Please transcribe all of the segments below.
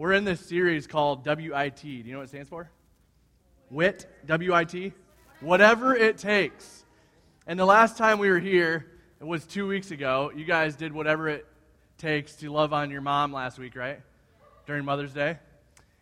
We're in this series called WIT. Do you know what it stands for? WIT, W-I-T, whatever it takes. And the last time we were here, it was 2 weeks ago. You guys did whatever it takes to love on your mom last week, right? During Mother's Day.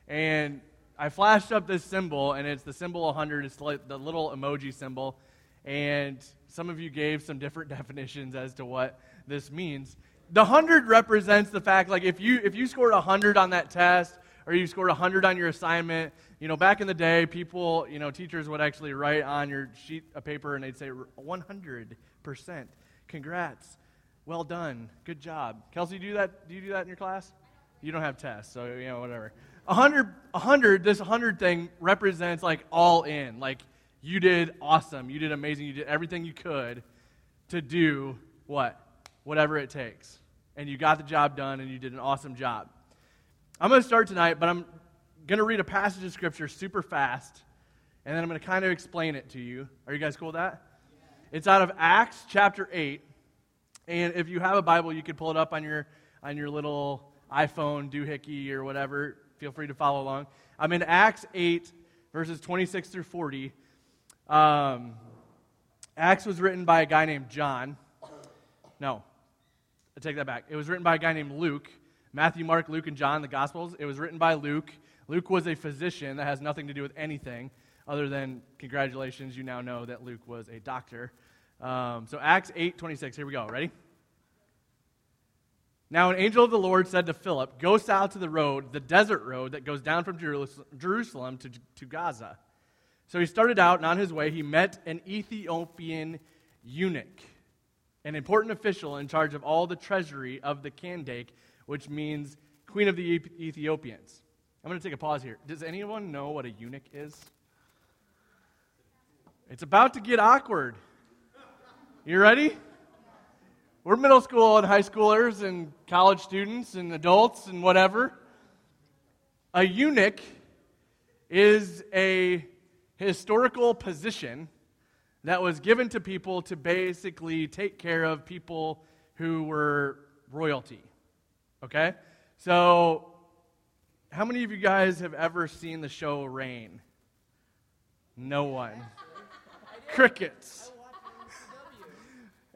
And I flashed up this symbol, and it's the symbol 100. It's like the little emoji symbol. And some of you gave some different definitions as to what this means. The 100 represents the fact, like, if you scored 100 on that test, or you scored 100 on your assignment, you know, back in the day, people, you know, teachers would actually write on your sheet of paper, and they'd say, 100%. Congrats. Well done. Good job. Kelsey, do you do that in your class? You don't have tests, so, you know, whatever. 100, this 100 thing represents, like, all in. Like, you did awesome. You did amazing. You did everything you could to do what? Whatever it takes. And you got the job done, and you did an awesome job. I'm going to start tonight, but I'm going to read a passage of Scripture super fast, and then I'm going to kind of explain it to you. Are you guys cool with that? Yeah. It's out of Acts chapter 8, and if you have a Bible, you can pull it up on your little iPhone doohickey or whatever. Feel free to follow along. I'm in Acts 8, verses 26 through 40. Acts was written by a guy named John. No, I take that back. It was written by a guy named Luke. Matthew, Mark, Luke, and John, the Gospels. It was written by Luke. Luke was a physician. That has nothing to do with anything other than, congratulations, you now know that Luke was a doctor. So Acts 8:26. Here we go. Ready? Now an angel of the Lord said to Philip, "Go south to the road, the desert road that goes down from Jerusalem to Gaza." So he started out, and on his way he met an Ethiopian eunuch, an important official in charge of all the treasury of the Kandake, which means Queen of the Ethiopians. I'm going to take a pause here. Does anyone know what a eunuch is? It's about to get awkward. You ready? We're middle school and high schoolers and college students and adults and whatever. A eunuch is a historical position that was given to people to basically take care of people who were royalty. Okay? So, how many of you guys have ever seen the show Reign? No one. Crickets.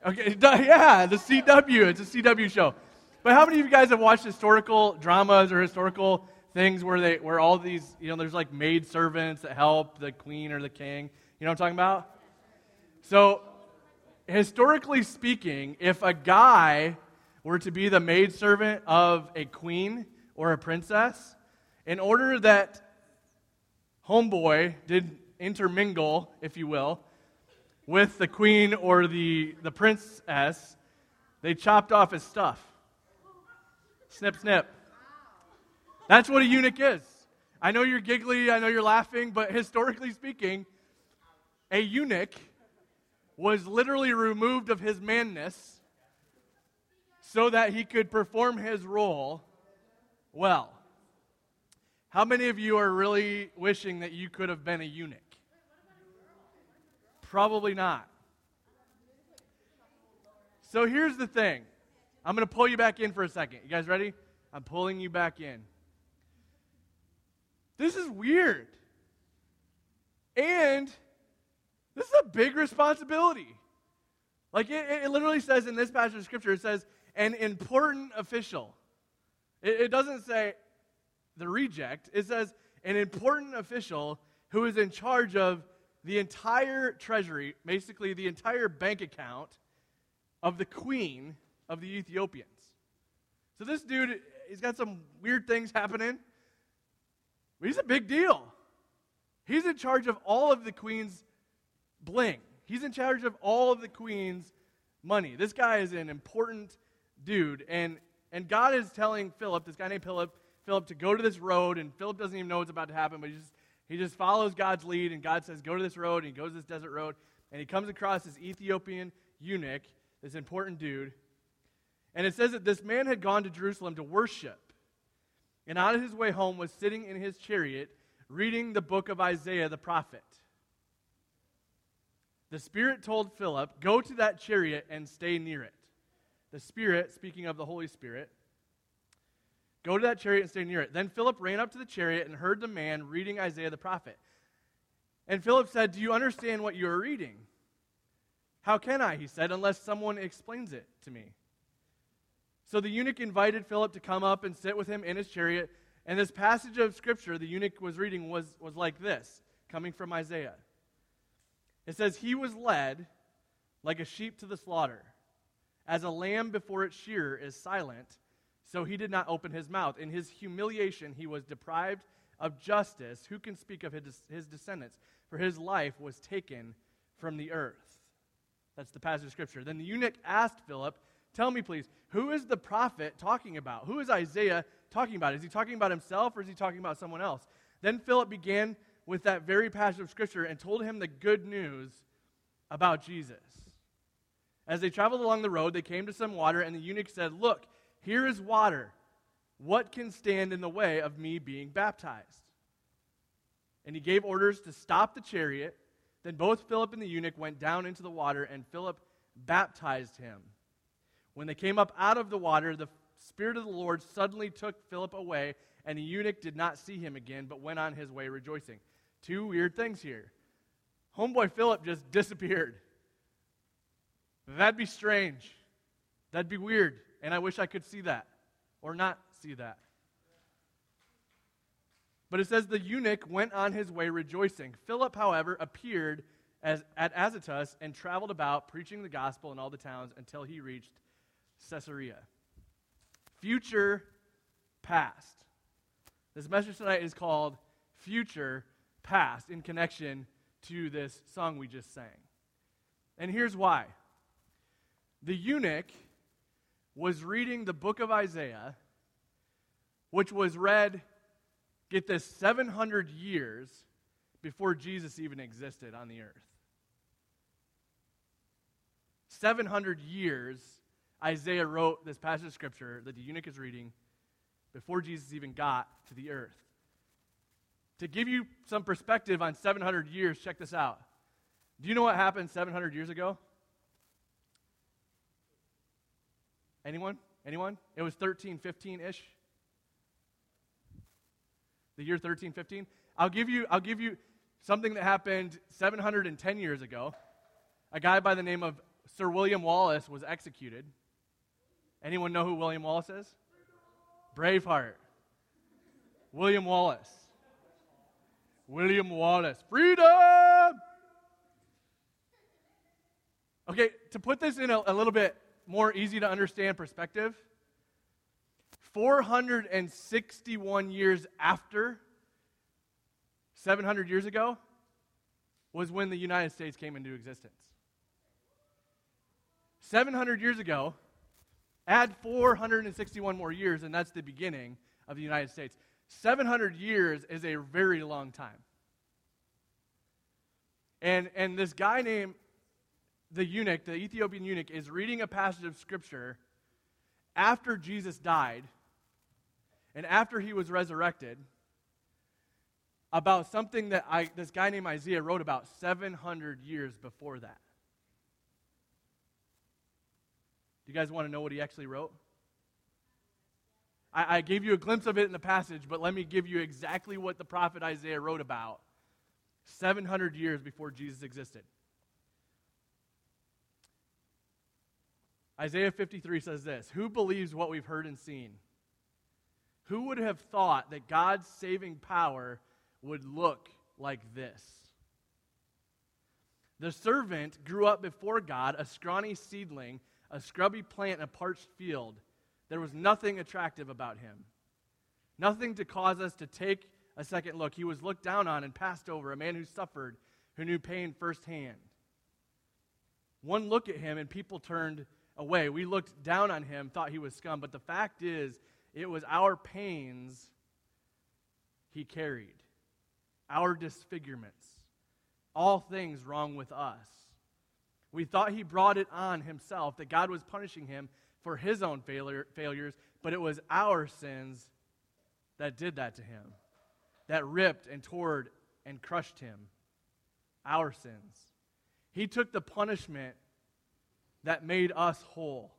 Okay, yeah, the CW. It's a CW show. But how many of you guys have watched historical dramas or historical things where all these, you know, there's like maid servants that help the queen or the king? You know what I'm talking about? So, historically speaking, if a guy were to be the maidservant of a queen or a princess, in order that homeboy did intermingle, if you will, with the queen or the princess, they chopped off his stuff. Snip, snip. That's what a eunuch is. I know you're giggly, I know you're laughing, but historically speaking, a eunuch was literally removed of his manness so that he could perform his role well. How many of you are really wishing that you could have been a eunuch? Probably not. So here's the thing. I'm going to pull you back in for a second. You guys ready? I'm pulling you back in. This is weird. And this is a big responsibility. Like, it literally says in this passage of Scripture, it says, an important official. It doesn't say the reject. It says an important official who is in charge of the entire treasury, basically the entire bank account of the queen of the Ethiopians. So this dude, he's got some weird things happening. But he's a big deal. He's in charge of all of the queen's bling. He's in charge of all of the queen's money. This guy is an important dude. And God is telling Philip, this guy named Philip, to go to this road. And Philip doesn't even know what's about to happen, but he just follows God's lead. And God says, go to this road. And he goes to this desert road. And he comes across this Ethiopian eunuch, this important dude. And it says that this man had gone to Jerusalem to worship. And on his way home was sitting in his chariot, reading the book of Isaiah the prophet. The Spirit told Philip, go to that chariot and stay near it. The Spirit, speaking of the Holy Spirit, Go to that chariot and stay near it. Then Philip ran up to the chariot and heard the man reading Isaiah the prophet. And Philip said, Do you understand what you are reading? How can I, he said, unless someone explains it to me? So the eunuch invited Philip to come up and sit with him in his chariot. And this passage of Scripture the eunuch was reading was like this, coming from Isaiah. It says, He was led like a sheep to the slaughter. As a lamb before its shearer is silent, so he did not open his mouth. In his humiliation he was deprived of justice. Who can speak of his descendants? For his life was taken from the earth. That's the passage of Scripture. Then the eunuch asked Philip, Tell me, please, who is the prophet talking about? Who is Isaiah talking about? Is he talking about himself or is he talking about someone else? Then Philip began with that very passage of Scripture and told him the good news about Jesus. As they traveled along the road, they came to some water, and the eunuch said, Look, here is water. What can stand in the way of me being baptized? And he gave orders to stop the chariot. Then both Philip and the eunuch went down into the water, and Philip baptized him. When they came up out of the water, the Spirit of the Lord suddenly took Philip away, and the eunuch did not see him again, but went on his way rejoicing. Two weird things here. Homeboy Philip just disappeared. That'd be strange. That'd be weird. And I wish I could see that or not see that. But it says the eunuch went on his way rejoicing. Philip, however, appeared at Azotus and traveled about preaching the gospel in all the towns until he reached Caesarea. Future, past. This message tonight is called Future, Past in connection to this song we just sang. And here's why. The eunuch was reading the book of Isaiah, which was read, get this, 700 years before Jesus even existed on the earth. 700 years Isaiah wrote this passage of Scripture that the eunuch is reading before Jesus even got to the earth. To give you some perspective on 700 years, check this out. Do you know what happened 700 years ago? Anyone? It was 1315-ish. The year 1315. I'll give you something that happened 710 years ago. A guy by the name of Sir William Wallace was executed. Anyone know who William Wallace is? Braveheart. William Wallace. Freedom! Okay, to put this in a little bit more easy to understand perspective, 461 years after 700 years ago was when the United States came into existence. 700 years ago, add 461 more years, and that's the beginning of the United States. 700 years is a very long time. And this guy named the eunuch, the Ethiopian eunuch, is reading a passage of Scripture after Jesus died and after he was resurrected about something that this guy named Isaiah wrote about 700 years before that. Do you guys want to know what he actually wrote? I gave you a glimpse of it in the passage, but let me give you exactly what the prophet Isaiah wrote about 700 years before Jesus existed. Isaiah 53 says this, Who believes what we've heard and seen? Who would have thought that God's saving power would look like this? The servant grew up before God, a scrawny seedling, a scrubby plant in a parched field. There was nothing attractive about him, nothing to cause us to take a second look. He was looked down on and passed over, a man who suffered, who knew pain firsthand. One look at him and people turned away. We looked down on him, thought he was scum, but the fact is, it was our pains he carried, our disfigurements, all things wrong with us. We thought he brought it on himself, that God was punishing him for his own failures, but it was our sins that did that to him, that ripped and tore and crushed him, our sins. He took the punishment that made us whole.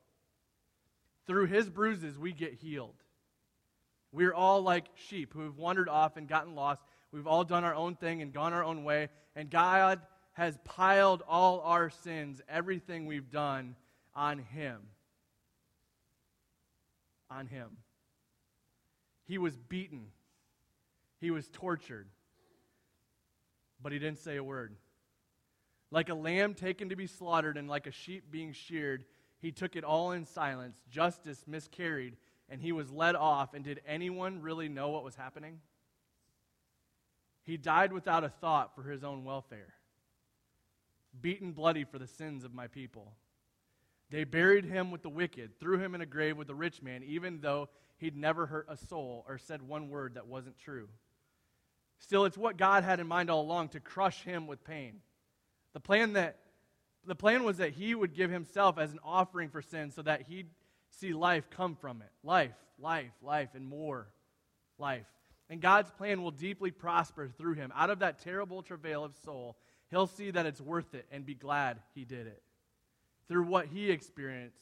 Through his bruises, we get healed. We're all like sheep who have wandered off and gotten lost. We've all done our own thing and gone our own way, and God has piled all our sins, everything we've done, on Him. On Him. He was beaten. He was tortured. But He didn't say a word. Like a lamb taken to be slaughtered and like a sheep being sheared, He took it all in silence. Justice miscarried, and He was led off. And did anyone really know what was happening? He died without a thought for His own welfare, beaten bloody for the sins of my people. They buried Him with the wicked, threw Him in a grave with the rich man, even though He'd never hurt a soul or said one word that wasn't true. Still, it's what God had in mind all along, to crush Him with pain. The plan was that He would give Himself as an offering for sin so that He'd see life come from it. Life, life, life, and more life. And God's plan will deeply prosper through Him. Out of that terrible travail of soul, He'll see that it's worth it and be glad He did it. Through what He experienced,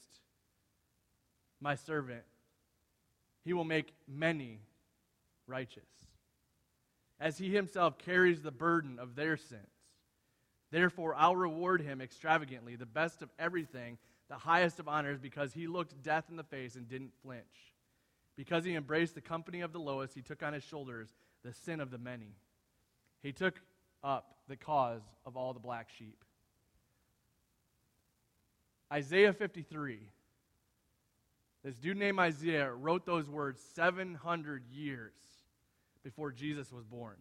my servant, He will make many righteous, as He Himself carries the burden of their sins. Therefore, I'll reward Him extravagantly, the best of everything, the highest of honors, because He looked death in the face and didn't flinch. Because He embraced the company of the lowest, He took on His shoulders the sin of the many. He took up the cause of all the black sheep. Isaiah 53. This dude named Isaiah wrote those words 700 years before Jesus was born.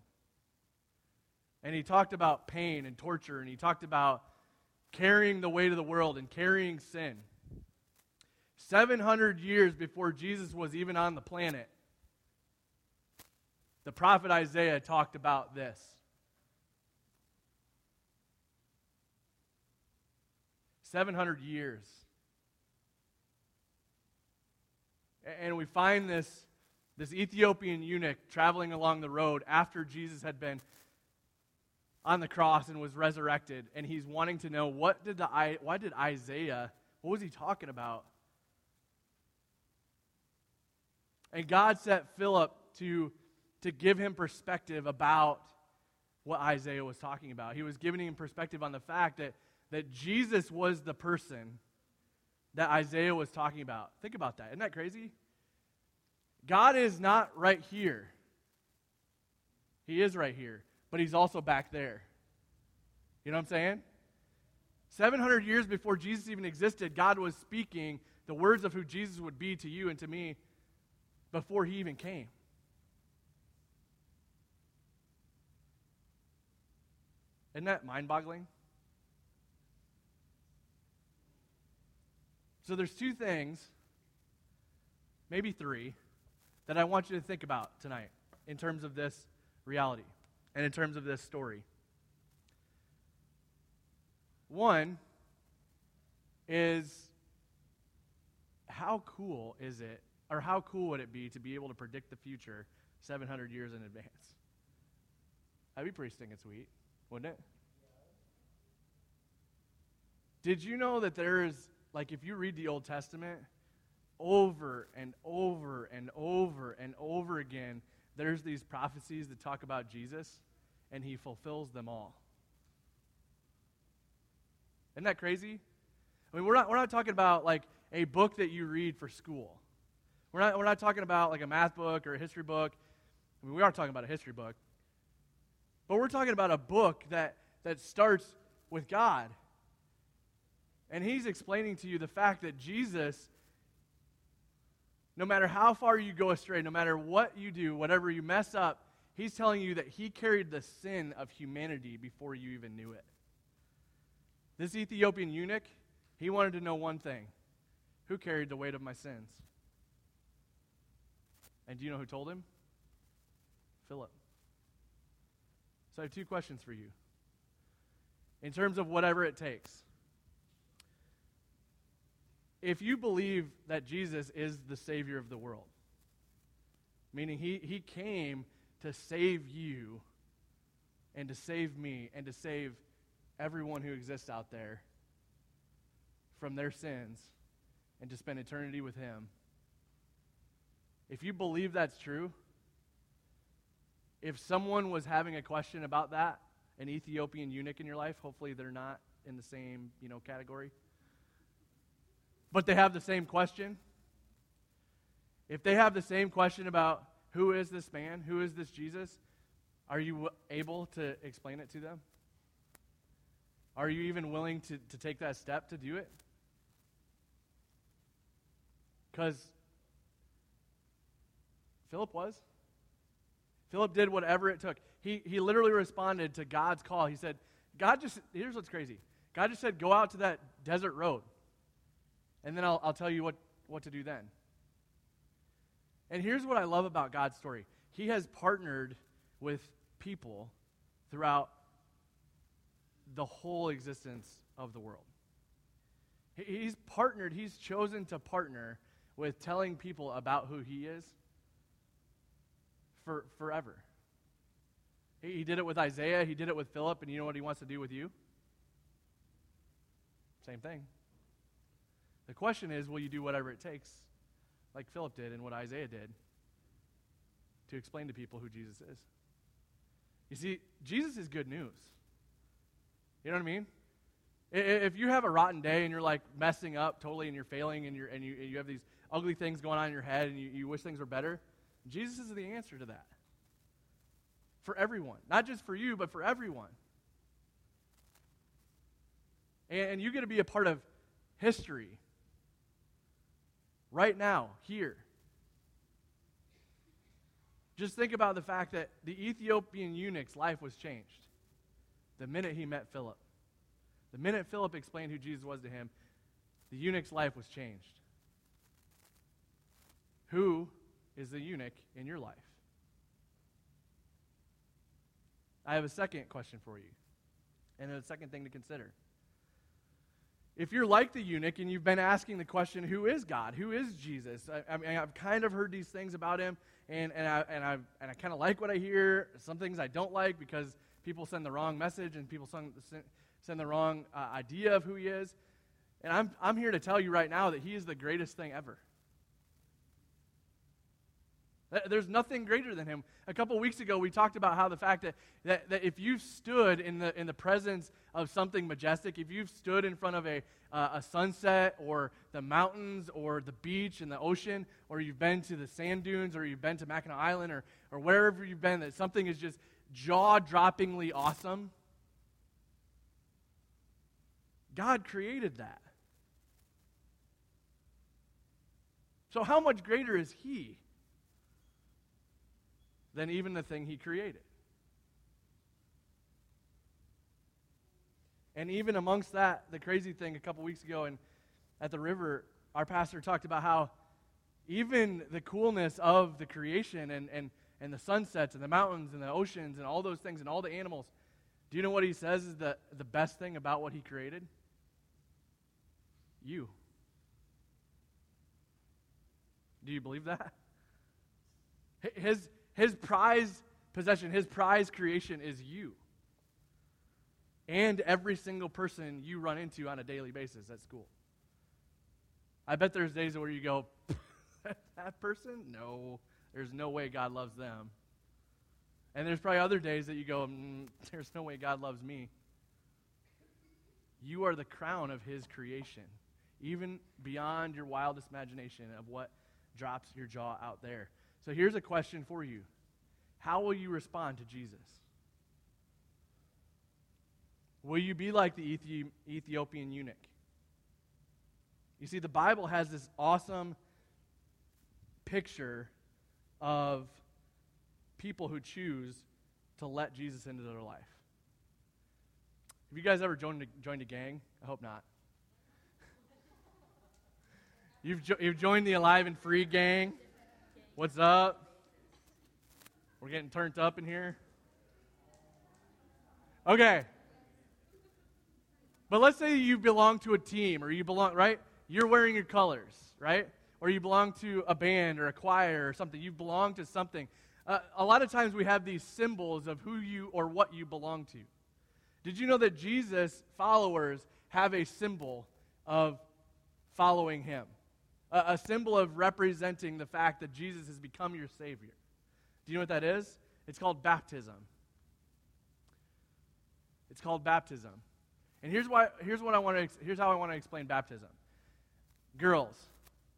And he talked about pain and torture, and he talked about carrying the weight of the world and carrying sin. 700 years before Jesus was even on the planet, the prophet Isaiah talked about this. 700 years. And we find this Ethiopian eunuch traveling along the road after Jesus had been on the cross and was resurrected, and he's wanting to know, what was he talking about? And God sent Philip to give him perspective about what Isaiah was talking about. He was giving him perspective on the fact that Jesus was the person that Isaiah was talking about. Think about that. Isn't that crazy? God is not right here. He is right here, but He's also back there. You know what I'm saying? 700 years before Jesus even existed, God was speaking the words of who Jesus would be to you and to me before He even came. Isn't that mind-boggling? So there's two things, maybe three, that I want you to think about tonight in terms of this reality and in terms of this story. One is, how cool would it be to be able to predict the future 700 years in advance? That'd be pretty stinking sweet, wouldn't it? Did you know that there is, like, if you read the Old Testament, over and over and over and over again, there's these prophecies that talk about Jesus, and He fulfills them all. Isn't that crazy? I mean, we're not talking about like a book that you read for school. We're not talking about like a math book or a history book. I mean, we are talking about a history book. But we're talking about a book that starts with God. And He's explaining to you the fact that Jesus, no matter how far you go astray, no matter what you do, whatever you mess up, He's telling you that He carried the sin of humanity before you even knew it. This Ethiopian eunuch, he wanted to know one thing. Who carried the weight of my sins? And do you know who told him? Philip. So I have two questions for you. In terms of whatever it takes. If you believe that Jesus is the Savior of the world, meaning he came to save you and to save me and to save everyone who exists out there from their sins and to spend eternity with Him, If you believe that's true, if someone was having a question about that, an Ethiopian eunuch in your life, hopefully they're not in the same, category, but they have the same question. If they have the same question about who is this man, who is this Jesus, are you able to explain it to them? Are you even willing to take that step to do it? Because Philip was. Philip did whatever it took. He literally responded to God's call. He said, here's what's crazy. God just said, go out to that desert road, and then I'll tell you what to do then. And here's what I love about God's story. He has partnered with people throughout the whole existence of the world. He's partnered, he's chosen to partner with telling people about who he is for forever. He did it with Isaiah, he did it with Philip, and you know what he wants to do with you? Same thing. The question is, will you do whatever it takes, like Philip did and what Isaiah did, to explain to people who Jesus is? You see, Jesus is good news. You know what I mean? If you have a rotten day and you're like messing up totally and you're failing and you have these ugly things going on in your head and you wish things were better, Jesus is the answer to that. For everyone. Not just for you, but for everyone. And you get to be a part of history. Right now, here. Just think about the fact that the Ethiopian eunuch's life was changed the minute he met Philip. The minute Philip explained who Jesus was to him, the eunuch's life was changed. Who is the eunuch in your life? I have a second question for you, and a second thing to consider. If you're like the eunuch and you've been asking the question, who is God? Who is Jesus? I mean, I've kind of heard these things about him, and I kind of like what I hear. Some things I don't like because people send the wrong message and people send the wrong idea of who he is. And I'm here to tell you right now that he is the greatest thing ever. There's nothing greater than him. A couple weeks ago, we talked about how the fact that if you've stood in the presence of something majestic, if you've stood in front of a sunset or the mountains or the beach and the ocean, or you've been to the sand dunes or you've been to Mackinac Island or wherever you've been, that something is just jaw-droppingly awesome, God created that. So how much greater is he than even the thing he created? And even amongst that, the crazy thing a couple weeks ago and at the river, our pastor talked about how even the coolness of the creation and the sunsets and the mountains and the oceans and all those things and all the animals, do you know what he says is the best thing about what he created? You. Do you believe that? His prized possession, his prized creation is you. And every single person you run into on a daily basis at school. I bet there's days where you go, that person? No, there's no way God loves them. And there's probably other days that you go, there's no way God loves me. You are the crown of his creation, even beyond your wildest imagination of what drops your jaw out there. So here's a question for you. How will you respond to Jesus? Will you be like the Ethiopian eunuch? You see, the Bible has this awesome picture of people who choose to let Jesus into their life. Have you guys ever joined a gang? I hope not. You've joined the Alive and Free gang. What's up? We're getting turned up in here. Okay. But let's say you belong to a team, or you belong, right? You're wearing your colors, right? Or you belong to a band or a choir or something. You belong to something. A lot of times we have these symbols of who you or what you belong to. Did you know that Jesus' followers have a symbol of following him? a symbol of representing the fact that Jesus has become your Savior. Do you know what that is? It's called baptism. It's called baptism. And here's how I want to explain baptism. Girls,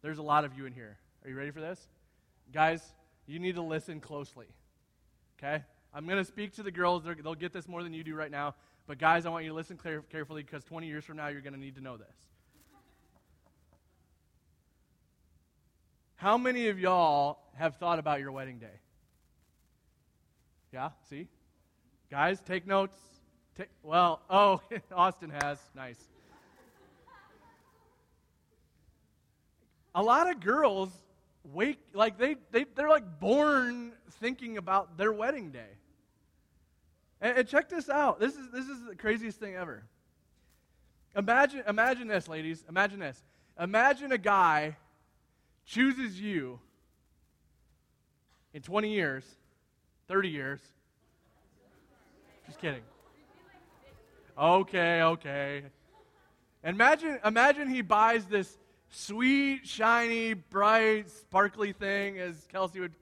there's a lot of you in here. Are you ready for this? Guys, you need to listen closely. Okay? I'm going to speak to the girls. They'll get this more than you do right now. But guys, I want you to listen carefully because 20 years from now, you're going to need to know this. How many of y'all have thought about your wedding day? Yeah? See? Guys, take notes. Austin has. Nice. A lot of girls wake, like they're like born thinking about their wedding day. And check this out. This is the craziest thing ever. Imagine this, ladies. Imagine this. Imagine a guy chooses you in 20 years, 30 years. Just kidding. Okay. Imagine he buys this sweet, shiny, bright, sparkly thing, as Kelsey would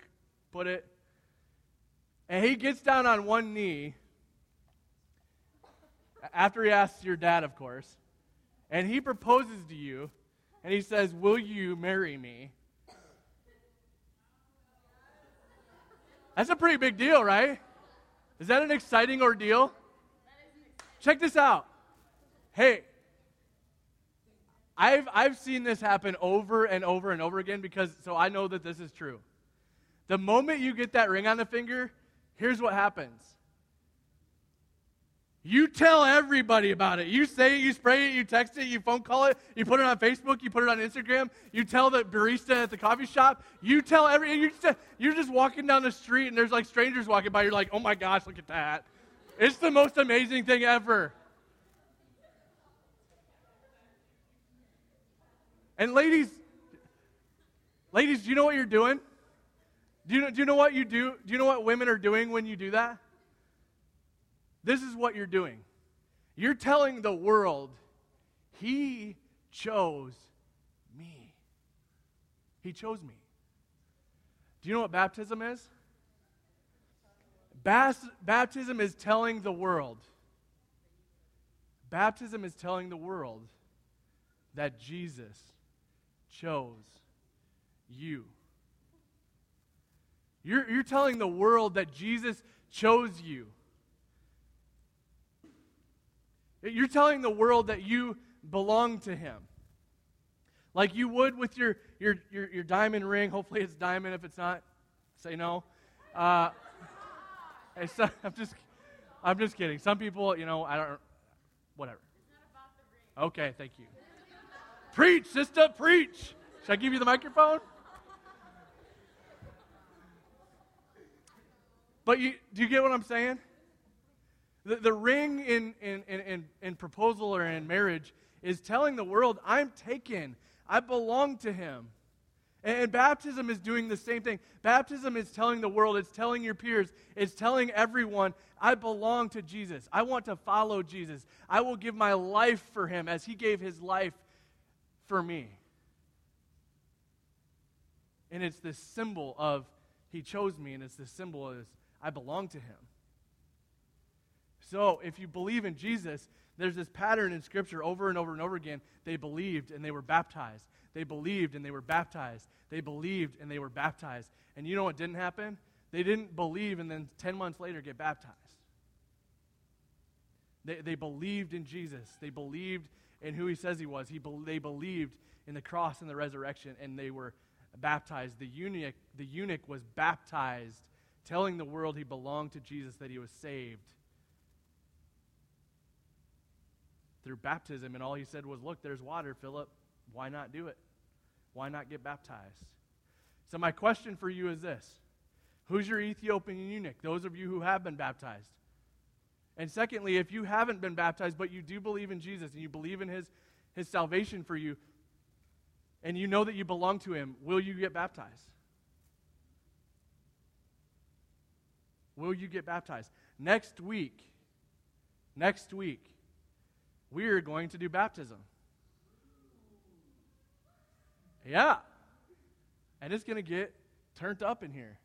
put it. And he gets down on one knee, after he asks your dad, of course, and he proposes to you, and he says, "Will you marry me?" That's a pretty big deal, right? Is that an exciting ordeal? Check this out. Hey, I've seen this happen over and over and over again so I know that this is true. The moment you get that ring on the finger, here's what happens. You tell everybody about it. You say it, you spray it, you text it, you phone call it, you put it on Facebook, you put it on Instagram, you tell the barista at the coffee shop, you tell you're just walking down the street and there's like strangers walking by, you're like, "Oh my gosh, look at that. It's the most amazing thing ever." And ladies, do you know what you're doing? Do you know what you do? Do you know what women are doing when you do that? This is what you're doing. You're telling the world, "He chose me. He chose me." Do you know what baptism is? Baptism is telling the world. Baptism is telling the world that Jesus chose you. You're telling the world that Jesus chose you. You're telling the world that you belong to Him. Like you would with your diamond ring. Hopefully it's diamond. If it's not, say no. I'm just kidding. Some people, whatever. It's not about the ring. Okay, thank you. Preach, sister, preach. Should I give you the microphone? But do you get what I'm saying? The ring in proposal or in marriage is telling the world, "I'm taken. I belong to Him." And baptism is doing the same thing. Baptism is telling the world, it's telling your peers, it's telling everyone, "I belong to Jesus. I want to follow Jesus. I will give my life for Him as He gave His life for me." And it's this symbol of He chose me, and it's this symbol of I belong to Him. So if you believe in Jesus, there's this pattern in Scripture over and over and over again. They believed and they were baptized. They believed and they were baptized. They believed and they were baptized. And you know what didn't happen? They didn't believe and then 10 months later get baptized. They believed in Jesus. They believed in who He says He was. They believed in the cross and the resurrection, and they were baptized. The eunuch was baptized, telling the world he belonged to Jesus, that he was saved through baptism. And all he said was, "Look, there's water, Philip. Why not do it? Why not get baptized?" So my question for you is this. Who's your Ethiopian eunuch? Those of you who have been baptized. And secondly, if you haven't been baptized, but you do believe in Jesus and you believe in his salvation for you, and you know that you belong to Him, will you get baptized? Will you get baptized? Next week, we are going to do baptism. Yeah. And it's going to get turned up in here.